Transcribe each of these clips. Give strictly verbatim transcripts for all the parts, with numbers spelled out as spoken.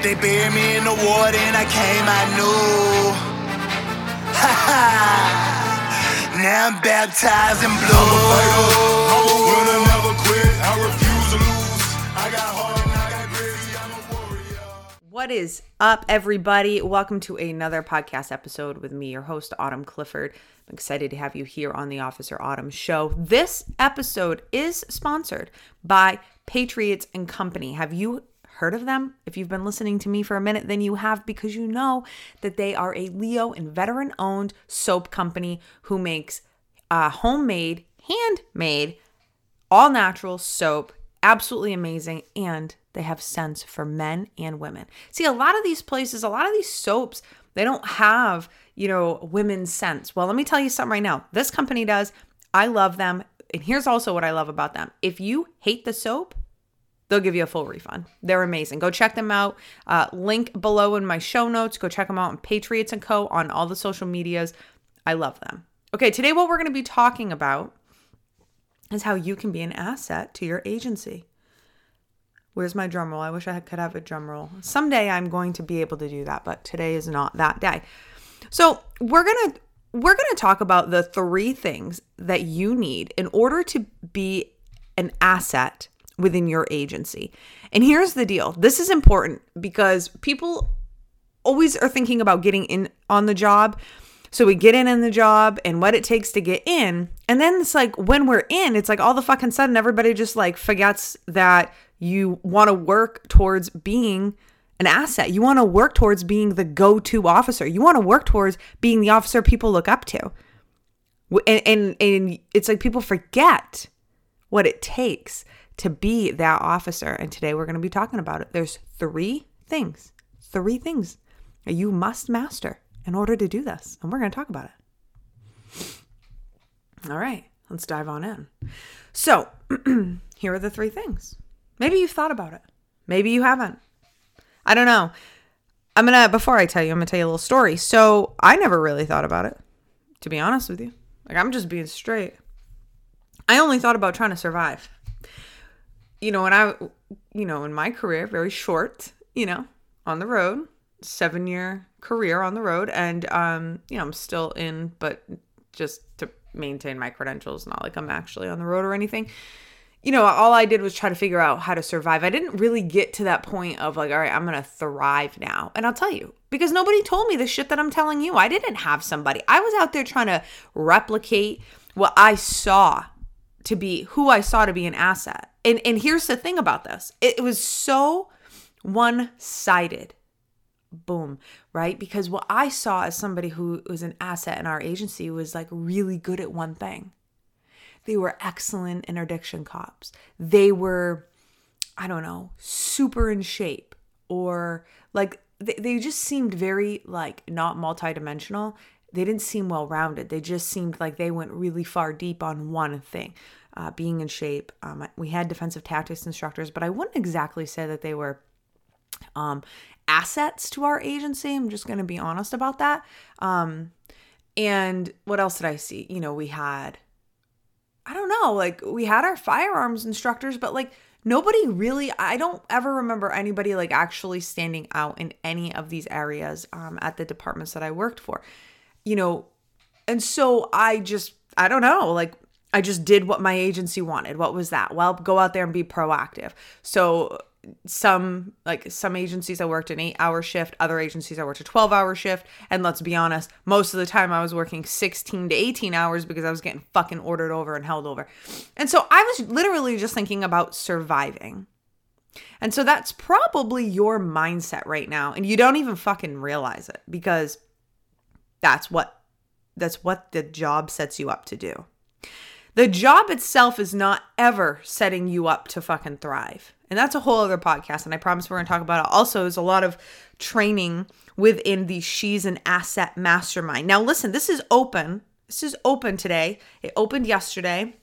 They buried me in the water and I came, I knew. Ha ha. Now I'm baptized in blue. I'm a fighter, I'm a winner, never quit. I refuse to lose. I got heart and I got gritty. I'm a warrior. What is up, everybody? Welcome to another podcast episode with me, your host, Autumn Clifford. I'm excited to have you here on the Officer Autumn Show. This episode is sponsored by Patriots and Company. Have you heard of them? If you've been listening to me for a minute, then you have, because you know that they are a Leo and veteran-owned soap company who makes uh, homemade, handmade, all-natural soap. Absolutely amazing. And they have scents for men and women. See, a lot of these places, a lot of these soaps, they don't have, you know, women's scents. Well, let me tell you something right now. This company does. I love them. And here's also what I love about them. If you hate the soap, they'll give you a full refund. They're amazing. Go check them out. Uh, link below in my show notes. Go check them out on Patriots and Co. on all the social medias. I love them. Okay, today what we're going to be talking about is how you can be an asset to your agency. Where's my drum roll? I wish I could have a drum roll. Someday I'm going to be able to do that, but today is not that day. So we're going to we're going to talk about the three things that you need in order to be an asset within your agency. And here's the deal. This is important because people always are thinking about getting in on the job. So we get in on the job and what it takes to get in. And then it's like, when we're in, it's like all the fucking sudden, everybody just like forgets that you want to work towards being an asset. You want to work towards being the go-to officer. You want to work towards being the officer people look up to. And, and, and it's like people forget what it takes to be that officer. And today we're going to be talking about it. There's three things, three things that you must master in order to do this. And we're going to talk about it. All right, let's dive on in. So here are the three things. Maybe you've thought about it. Maybe you haven't. I don't know. I'm going to, before I tell you, I'm going to tell you a little story. So I never really thought about it, to be honest with you. Like, I'm just being straight. I only thought about trying to survive. You know, when I, you know, in my career, very short, you know, on the road, seven year career on the road. And, um, you know, I'm still in, but just to maintain my credentials, not like I'm actually on the road or anything. You know, all I did was try to figure out how to survive. I didn't really get to that point of like, all right, I'm going to thrive now. And I'll tell you, because nobody told me the shit that I'm telling you. I didn't have somebody. I was out there trying to replicate what I saw to be, who I saw to be an asset. And and here's the thing about this. It, it was so one-sided. Boom, right? Because what I saw as somebody who was an asset in our agency was like really good at one thing. They were excellent interdiction cops. They were, I don't know, super in shape, or like they, they just seemed very like not multidimensional. They didn't seem well-rounded. They just seemed like they went really far deep on one thing, uh, being in shape. Um, we had defensive tactics instructors, but I wouldn't exactly say that they were um, assets to our agency. I'm just going to be honest about that. Um, and what else did I see? You know, we had, I don't know, like we had our firearms instructors, but like nobody really, I don't ever remember anybody like actually standing out in any of these areas um, at the departments that I worked for. You know, and so I just, I don't know, like I just did what my agency wanted. What was that? Well, go out there and be proactive. So some, like some agencies I worked an eight hour shift, other agencies I worked a twelve hour shift. And let's be honest, most of the time I was working sixteen to eighteen hours because I was getting fucking ordered over and held over. And so I was literally just thinking about surviving. And so that's probably your mindset right now. And you don't even fucking realize it because That's what, that's what the job sets you up to do. The job itself is not ever setting you up to fucking thrive. And that's a whole other podcast. And I promise we're going to talk about it. Also, there's a lot of training within the She's an Asset Mastermind. Now, listen, this is open. This is open today. It opened yesterday.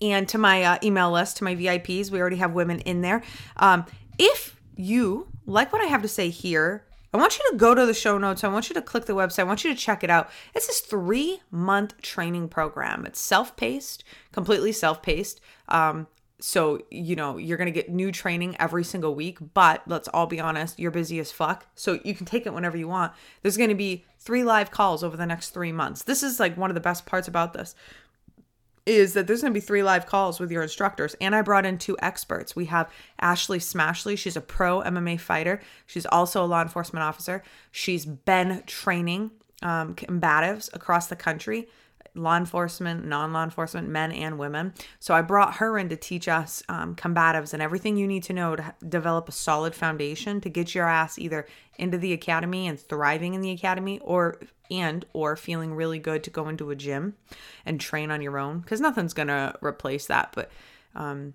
And to my uh, email list, to my V I Ps, we already have women in there. Um, if you like what I have to say here, I want you to go to the show notes. I want you to click the website. I want you to check it out. It's this three-month training program. It's self-paced, completely self-paced. Um, So, you know, you're going to get new training every single week, but let's all be honest, you're busy as fuck. So you can take it whenever you want. There's going to be three live calls over the next three months. This is like one of the best parts about this is that there's going to be three live calls with your instructors. And I brought in two experts. We have Ashley Smashley. She's a pro M M A fighter. She's also a law enforcement officer. She's been training um, combatives across the country. Law enforcement, non-law enforcement, men and women. So I brought her in to teach us um, combatives and everything you need to know to develop a solid foundation to get your ass either into the academy and thriving in the academy or and or feeling really good to go into a gym and train on your own, because nothing's going to replace that. But um,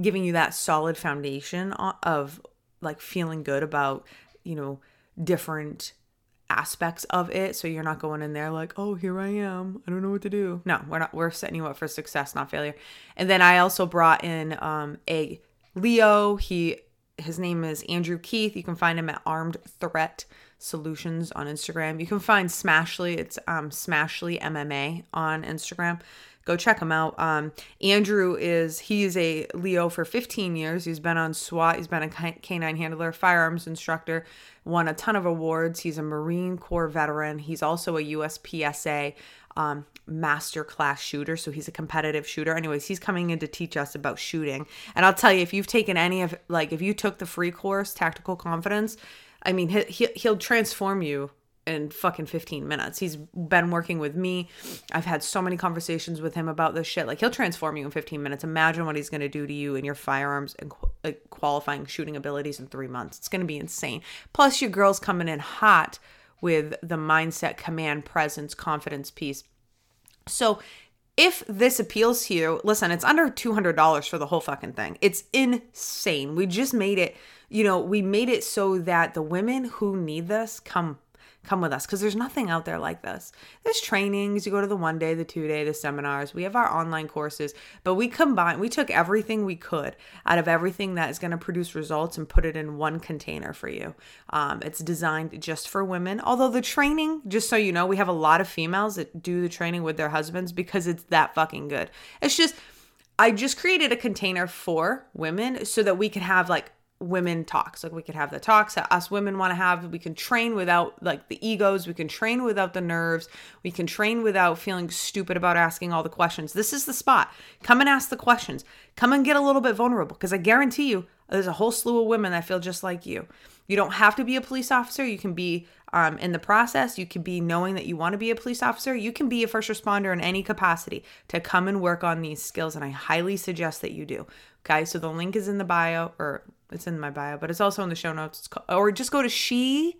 giving you that solid foundation of like feeling good about, you know, different aspects of it, so you're not going in there like, oh, here I am, I don't know what to do. No, we're not. We're setting you up for success, not failure. And then I also brought in um, a Leo. He his name is Andrew Keith. You can find him at Armed Threat Solutions on Instagram. You can find Smashly. It's um, Smashly M M A on Instagram. Go check him out. Um, Andrew is, he is a Leo for fifteen years. He's been on SWAT. He's been a canine handler, firearms instructor, won a ton of awards. He's a Marine Corps veteran. He's also a U S P S A um, master class shooter. So he's a competitive shooter. Anyways, he's coming in to teach us about shooting. And I'll tell you, if you've taken any of, like, if you took the free course, Tactical Confidence, I mean, he, he'll transform you in fucking fifteen minutes. He's been working with me. I've had so many conversations with him about this shit. Like, he'll transform you in fifteen minutes. Imagine what he's going to do to you and your firearms and like, qualifying shooting abilities in three months. It's going to be insane. Plus your girl's coming in hot with the mindset, command, presence, confidence piece. So if this appeals to you, listen, it's under two hundred dollars for the whole fucking thing. It's insane. We just made it, you know, we made it so that the women who need this come Come with us, because there's nothing out there like this. There's trainings. You go to the one day, the two day, the seminars. We have our online courses, but we combined, we took everything we could out of everything that is going to produce results and put it in one container for you. Um, it's designed just for women. Although the training, just so you know, we have a lot of females that do the training with their husbands because it's that fucking good. It's just, I just created a container for women so that we can have like women talks, like we could have the talks that us women want to have. We can train without like the egos. We can train without the nerves. We can train without feeling stupid about asking all the questions. This is the spot. Come and ask the questions. Come and get a little bit vulnerable, because I guarantee you there's a whole slew of women that feel just like you. You don't have to be a police officer. You can be um, in the process. You can be knowing that you want to be a police officer. You can be a first responder in any capacity to come and work on these skills. And I highly suggest that you do. Okay. So the link is in the bio, or it's in my bio, but it's also in the show notes. It's called, or just go to she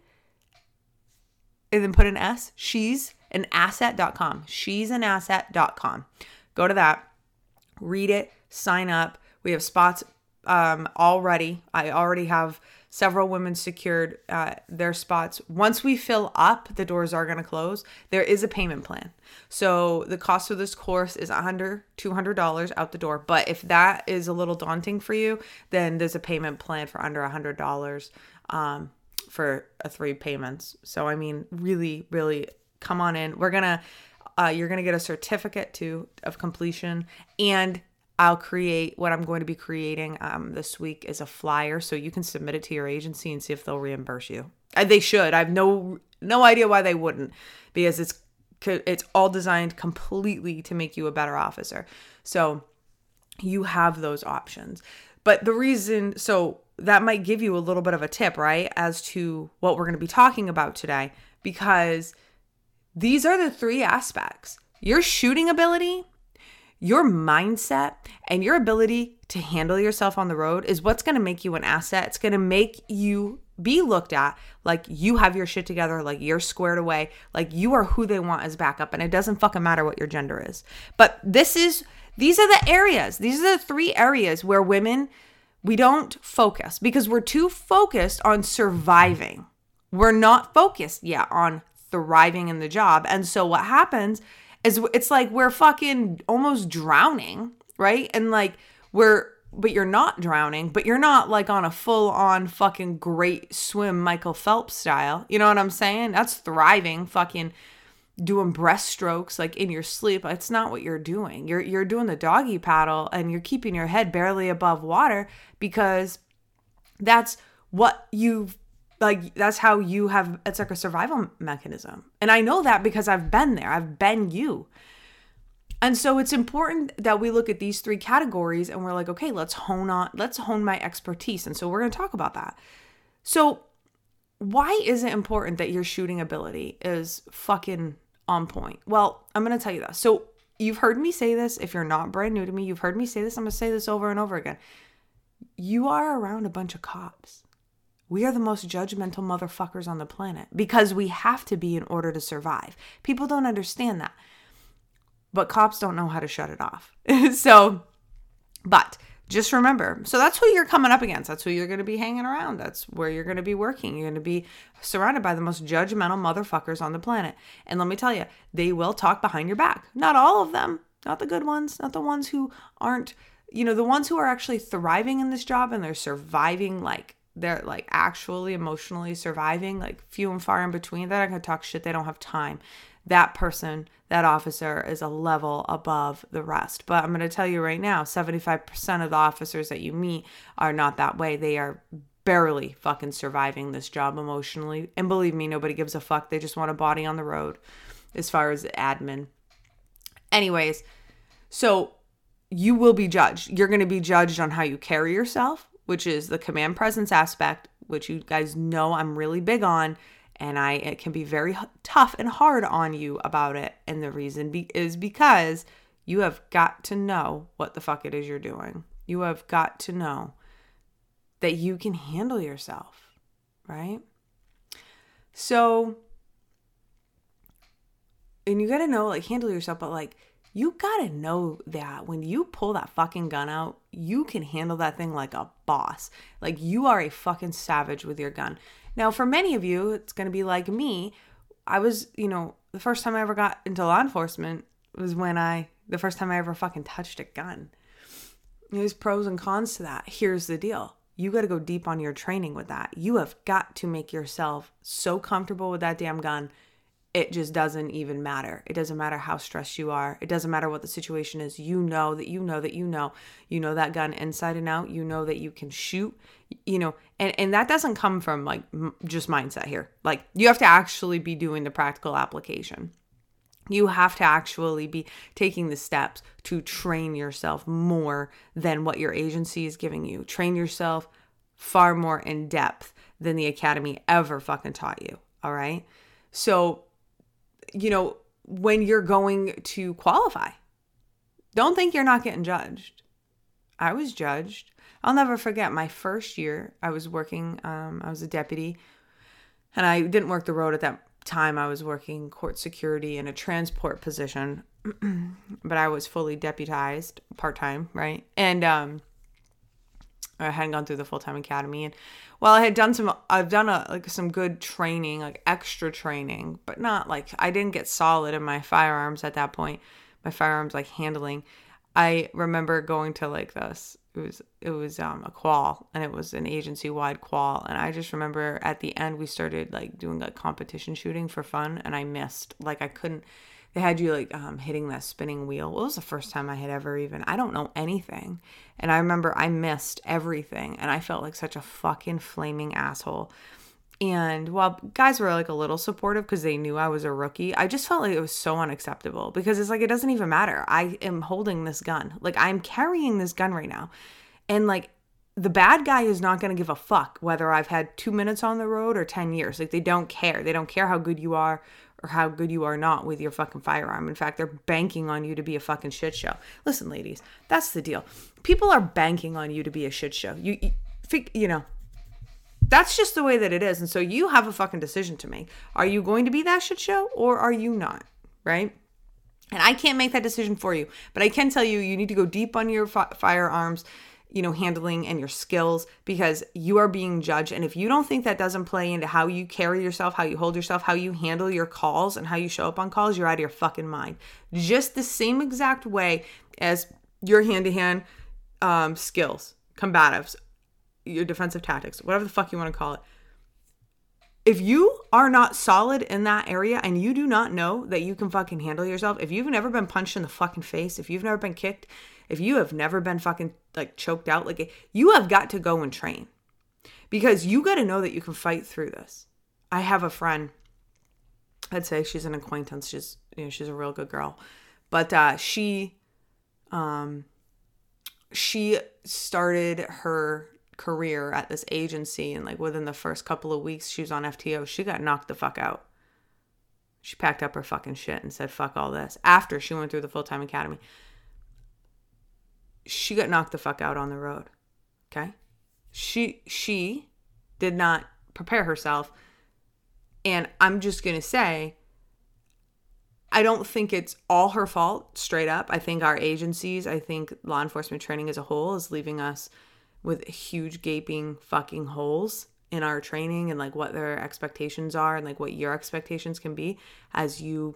and then put an S. She's an asset dot com. She's an asset dot com. Go to that. Read it. Sign up. We have spots um, already. I already have several women secured uh, their spots. Once we fill up, the doors are going to close. There is a payment plan. So the cost of this course is under two hundred dollars out the door. But if that is a little daunting for you, then there's a payment plan for under one hundred dollars um, for uh, three payments. So, I mean, really, really come on in. We're going to, uh, you're going to get a certificate too of completion, and I'll create what I'm going to be creating um, this week is a flyer, so you can submit it to your agency and see if they'll reimburse you. And they should. I have no no idea why they wouldn't, because it's it's all designed completely to make you a better officer. So you have those options. But the reason, so that might give you a little bit of a tip, right, as to what we're going to be talking about today, because these are the three aspects: your shooting ability, your mindset, and your ability to handle yourself on the road is what's going to make you an asset. It's going to make you be looked at like you have your shit together, like you're squared away, like you are who they want as backup. And it doesn't fucking matter what your gender is. But this is, these are the areas. These are the three areas where women, we don't focus because we're too focused on surviving. We're not focused yet on thriving in the job. And so what happens is it's like we're fucking almost drowning, right? And like we're, but you're not drowning, but you're not like on a full on fucking great swim, Michael Phelps style. You know what I'm saying? That's thriving fucking doing breaststrokes like in your sleep. It's not what you're doing. You're you're doing the doggy paddle and you're keeping your head barely above water because that's what you like. That's how you have. It's like a survival mechanism. And I know that because I've been there. I've been you. And so it's important that we look at these three categories and we're like, okay, let's hone on, let's hone my expertise. And so we're going to talk about that. So why is it important that your shooting ability is fucking on point? Well, I'm going to tell you that. So you've heard me say this. If you're not brand new to me, you've heard me say this. I'm going to say this over and over again. You are around a bunch of cops. We are the most judgmental motherfuckers on the planet because we have to be in order to survive. People don't understand that. But cops don't know how to shut it off. So, but just remember, so that's who you're coming up against. That's who you're going to be hanging around. That's where you're going to be working. You're going to be surrounded by the most judgmental motherfuckers on the planet. And let me tell you, they will talk behind your back. Not all of them, not the good ones, not the ones who aren't, you know, the ones who are actually thriving in this job and they're surviving, like they're like actually emotionally surviving, like few and far in between. They're not going to talk shit. They don't have time. That person, that officer is a level above the rest. But I'm going to tell you right now, seventy-five percent of the officers that you meet are not that way. They are barely fucking surviving this job emotionally. And believe me, nobody gives a fuck. They just want a body on the road as far as admin. Anyways, so you will be judged. You're going to be judged on how you carry yourself, which is the command presence aspect, which you guys know I'm really big on. And I it can be very tough and hard on you about it. And the reason be, is because you have got to know what the fuck it is you're doing. You have got to know that you can handle yourself, right? So, and you got to know, like, handle yourself, but, like, you got to know that when you pull that fucking gun out, you can handle that thing like a boss. Like, you are a fucking savage with your gun. Now, for many of you, it's going to be like me. I was, you know, the first time I ever got into law enforcement was when I, the first time I ever fucking touched a gun. There's pros and cons to that. Here's the deal. You got to go deep on your training with that. You have got to make yourself so comfortable with that damn gun. It just doesn't even matter. It doesn't matter how stressed you are. It doesn't matter what the situation is. You know that you know that you know. You know that gun inside and out. You know that you can shoot. You know, and, and that doesn't come from like m- just mindset here. Like you have to actually be doing the practical application. You have to actually be taking the steps to train yourself more than what your agency is giving you. Train yourself far more in depth than the academy ever fucking taught you. All right? So, you know, when you're going to qualify, don't think you're not getting judged. I was judged. I'll never forget my first year I was working, um, I was a deputy and I didn't work the road at that time. I was working court security in a transport position, but I was fully deputized part-time, right? And, um, I hadn't gone through the full-time academy. And while I had done some, I've done a, like some good training, like extra training, but not like, I didn't get solid in my firearms at that point, my firearms, like handling. I remember going to like this, it was, it was um, a qual and it was an agency-wide qual. And I just remember at the end, we started like doing like competition shooting for fun. And I missed, like I couldn't, they had you like um, hitting that spinning wheel. Well, it was the first time I had ever even, I don't know anything. And I remember I missed everything. And I felt like such a fucking flaming asshole. And while guys were like a little supportive because they knew I was a rookie, I just felt like it was so unacceptable because it's like, it doesn't even matter. I am holding this gun. Like I'm carrying this gun right now. And like the bad guy is not going to give a fuck whether I've had two minutes on the road or ten years. Like they don't care. They don't care how good you are or how good you are not with your fucking firearm. In fact, they're banking on you to be a fucking shit show. Listen, ladies, that's the deal. People are banking on you to be a shit show. You, you, you know, that's just the way that it is. And so you have a fucking decision to make. Are you going to be that shit show or are you not? Right? And I can't make that decision for you, but I can tell you, you need to go deep on your fi- firearms, you know, handling and your skills because you are being judged. And if you don't think that doesn't play into how you carry yourself, how you hold yourself, how you handle your calls and how you show up on calls, you're out of your fucking mind. Just the same exact way as your hand-to-hand um, skills, combatives, your defensive tactics, whatever the fuck you want to call it. If you are not solid in that area and you do not know that you can fucking handle yourself, if you've never been punched in the fucking face, if you've never been kicked, if you have never been fucking like choked out, like you have got to go and train because you got to know that you can fight through this. I have a friend, I'd say she's an acquaintance. She's, you know, she's a real good girl, but uh, she, um, she started her career at this agency, and like within the first couple of weeks she was on F T O, she got knocked the fuck out. She packed up her fucking shit and said fuck all this after she went through the full-time academy. She got knocked the fuck out on the road. Okay? She she did not prepare herself. And I'm just going to say, I don't think it's all her fault, straight up. I think our agencies, I think law enforcement training as a whole is leaving us with huge gaping fucking holes in our training and like what their expectations are and like what your expectations can be as you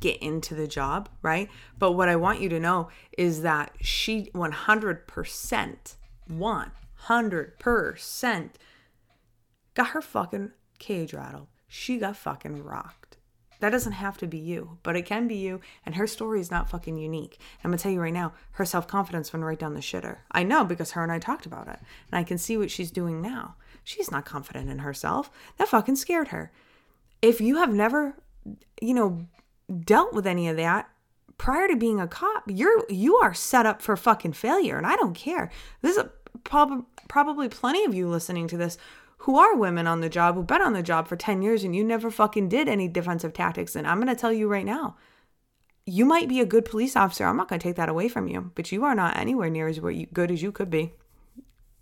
get into the job, right? But what I want you to know is that she one hundred percent, one hundred percent got her fucking cage rattled. She got fucking rocked. That doesn't have to be you, but it can be you. And her story is not fucking unique. I'm going to tell you right now, her self-confidence went right down the shitter. I know because her and I talked about it. And I can see what she's doing now. She's not confident in herself. That fucking scared her. If you have never, you know, dealt with any of that prior to being a cop, you're, you are set up for fucking failure. And I don't care. There's a, prob- probably plenty of you listening to this who are women on the job, who've been on the job for ten years and you never fucking did any defensive tactics. And I'm going to tell you right now, you might be a good police officer. I'm not going to take that away from you, but you are not anywhere near as good as you could be.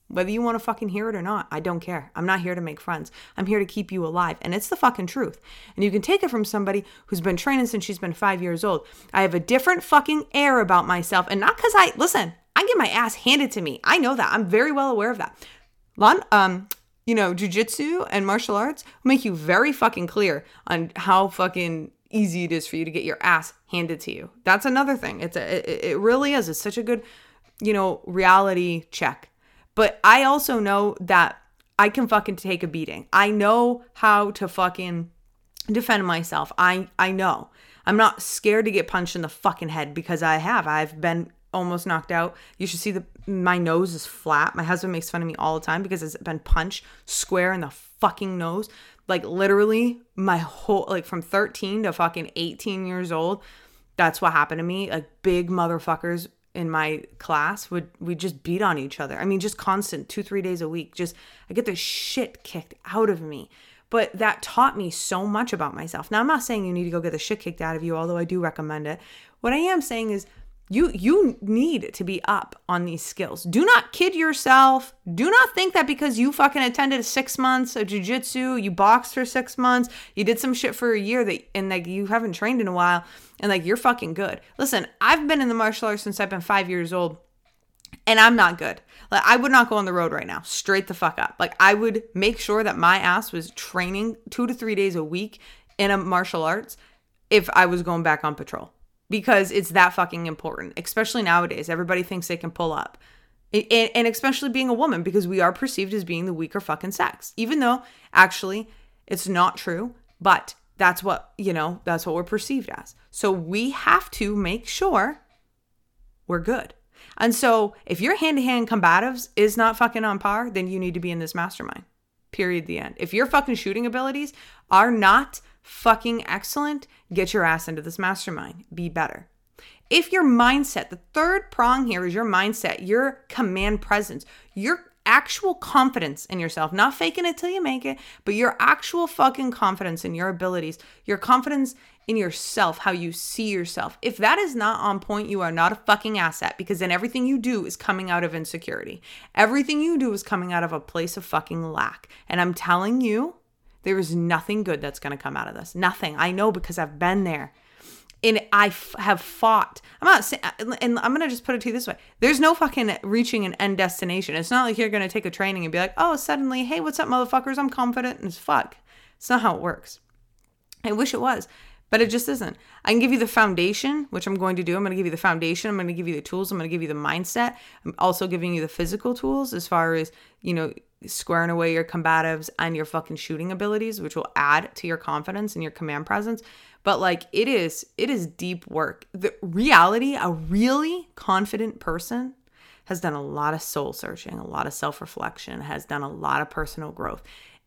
Whether you want to fucking hear it or not, I don't care. I'm not here to make friends. I'm here to keep you alive. And it's the fucking truth. And you can take it from somebody who's been training since she's been five years old. I have a different fucking air about myself. And not because I, listen, I get my ass handed to me. I know that. I'm very well aware of that. Lon, um... You know, jujitsu and martial arts make you very fucking clear on how fucking easy it is for you to get your ass handed to you. That's another thing. It's a, it, it really is. It's such a good, you know, reality check. But I also know that I can fucking take a beating. I know how to fucking defend myself. I, I know. I'm not scared to get punched in the fucking head because I have. I've been almost knocked out. You should see the my nose is flat. My husband makes fun of me all the time because it's been punched square in the fucking nose. Like literally my whole, like from thirteen to fucking eighteen years old, that's what happened to me. Like big motherfuckers in my class would, we just beat on each other. I mean, just constant two, three days a week. Just, I get the shit kicked out of me. But that taught me so much about myself. Now I'm not saying you need to go get the shit kicked out of you, although I do recommend it. What I am saying is, You you need to be up on these skills. Do not kid yourself. Do not think that because you fucking attended six months of jujitsu, you boxed for six months, you did some shit for a year that and like you haven't trained in a while and like you're fucking good. Listen, I've been in the martial arts since I've been five years old and I'm not good. Like I would not go on the road right now. Straight the fuck up. Like I would make sure that my ass was training two to three days a week in a martial arts if I was going back on patrol. Because it's that fucking important, especially nowadays. Everybody thinks they can pull up. And, and especially being a woman, because we are perceived as being the weaker fucking sex. Even though, actually, it's not true. But that's what, you know, that's what we're perceived as. So we have to make sure we're good. And so if your hand-to-hand combatives is not fucking on par, then you need to be in this mastermind. Period, the end. If your fucking shooting abilities are not fucking excellent, get your ass into this mastermind. Be better. If your mindset, the third prong here is your mindset, your command presence, your actual confidence in yourself, not faking it till you make it, but your actual fucking confidence in your abilities, your confidence in yourself, how you see yourself. If that is not on point, you are not a fucking asset, because then everything you do is coming out of insecurity. Everything you do is coming out of a place of fucking lack. And I'm telling you, there is nothing good that's going to come out of this. Nothing. I know because I've been there and I f- have fought. I'm not saying, and I'm going to just put it to you this way. There's no fucking reaching an end destination. It's not like you're going to take a training and be like, oh, suddenly, hey, what's up, motherfuckers? I'm confident as fuck. It's not how it works. I wish it was, but it just isn't. I can give you the foundation, which I'm going to do. I'm going to give you the foundation. I'm going to give you the tools. I'm going to give you the mindset. I'm also giving you the physical tools as far as, you know, squaring away your combatives and your fucking shooting abilities, which will add to your confidence and your command presence. But like, it is, it is deep work. The reality, a really confident person has done a lot of soul searching, a lot of self-reflection, has done a lot of personal growth.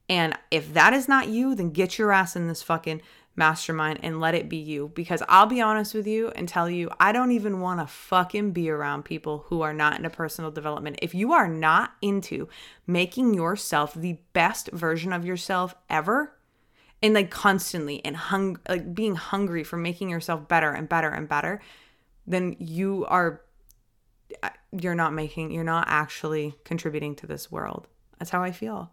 And if that is not you, then get your ass in this fucking mastermind and let it be you. Because I'll be honest with you and tell you, I don't even want to fucking be around people who are not into personal development. If you are not into making yourself the best version of yourself ever, and like constantly and hung like being hungry for making yourself better and better and better, then you are you're not making you're not actually contributing to this world. That's how I feel.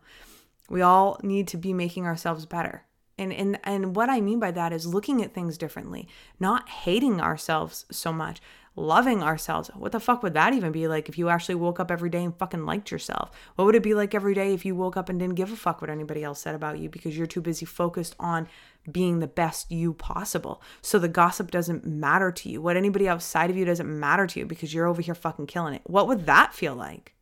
We all need to be making ourselves better. And, and and what I mean by that is looking at things differently, not hating ourselves so much, loving ourselves. What the fuck would that even be like if you actually woke up every day and fucking liked yourself? What would it be like every day if you woke up and didn't give a fuck what anybody else said about you because you're too busy focused on being the best you possible? So the gossip doesn't matter to you. What anybody outside of you doesn't matter to you because you're over here fucking killing it. What would that feel like?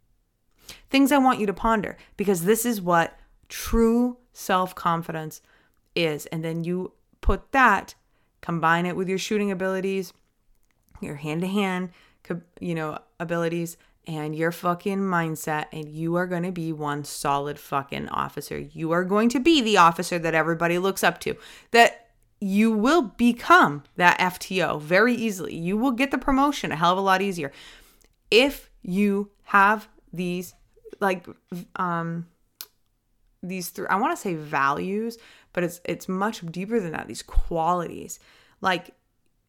Things I want you to ponder, because this is what true self-confidence is. And then you put that, combine it with your shooting abilities, your hand-to-hand, you know, abilities, and your fucking mindset, and you are going to be one solid fucking officer. You are going to be the officer that everybody looks up to, that you will become that F T O very easily. You will get the promotion a hell of a lot easier if you have these, like, um, these three, I want to say values, but it's, it's much deeper than that. These qualities, like,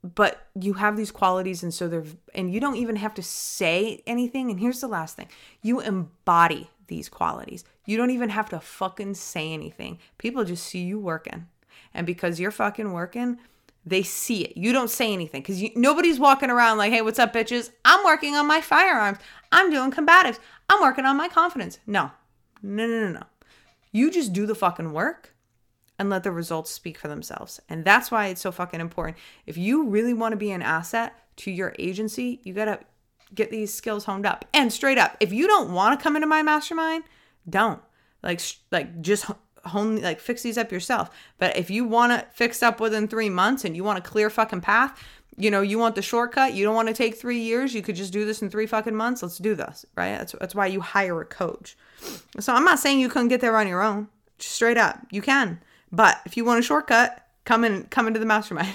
but you have these qualities, and so they're, and you don't even have to say anything. And here's the last thing. You embody these qualities. You don't even have to fucking say anything. People just see you working, and because you're fucking working, they see it. You don't say anything because nobody's walking around like, hey, what's up, bitches? I'm working on my firearms. I'm doing combatives. I'm working on my confidence. No, no, no, no, no. You just do the fucking work and let the results speak for themselves. And that's why it's so fucking important. If you really want to be an asset to your agency, you got to get these skills honed up. And straight up, if you don't want to come into my mastermind, don't. Like, like just hone, like fix these up yourself. But if you want to fix up within three months and you want a clear fucking path, you know, you want the shortcut, you don't want to take three years, you could just do this in three fucking months, let's do this, right? That's, that's why you hire a coach. So I'm not saying you couldn't get there on your own. Just straight up, you can. But if you want a shortcut, come in, come into the mastermind.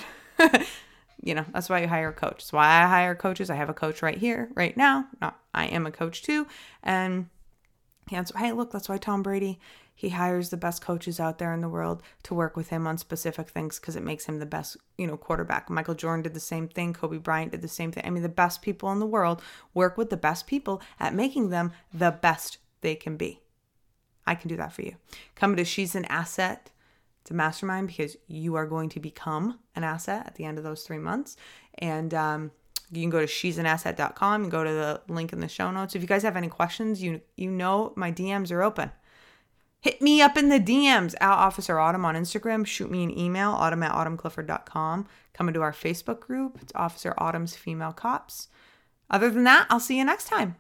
You know, that's why you hire a coach. That's why I hire coaches. I have a coach right here, right now. No, I am a coach too. And yeah, so, hey, look, that's why Tom Brady, he hires the best coaches out there in the world to work with him on specific things because it makes him the best, you know, quarterback. Michael Jordan did the same thing. Kobe Bryant did the same thing. I mean, the best people in the world work with the best people at making them the best they can be. I can do that for you. Come to She's an Asset. It's a mastermind because you are going to become an asset at the end of those three months. And, um, you can go to she's an asset dot com and go to the link in the show notes. If you guys have any questions, you, you know, my D Ms are open. Hit me up in the D Ms, at Officer Autumn on Instagram. Shoot me an email, autumn at autumn clifford dot com. Come into our Facebook group. It's Officer Autumn's Female Cops. Other than that, I'll see you next time.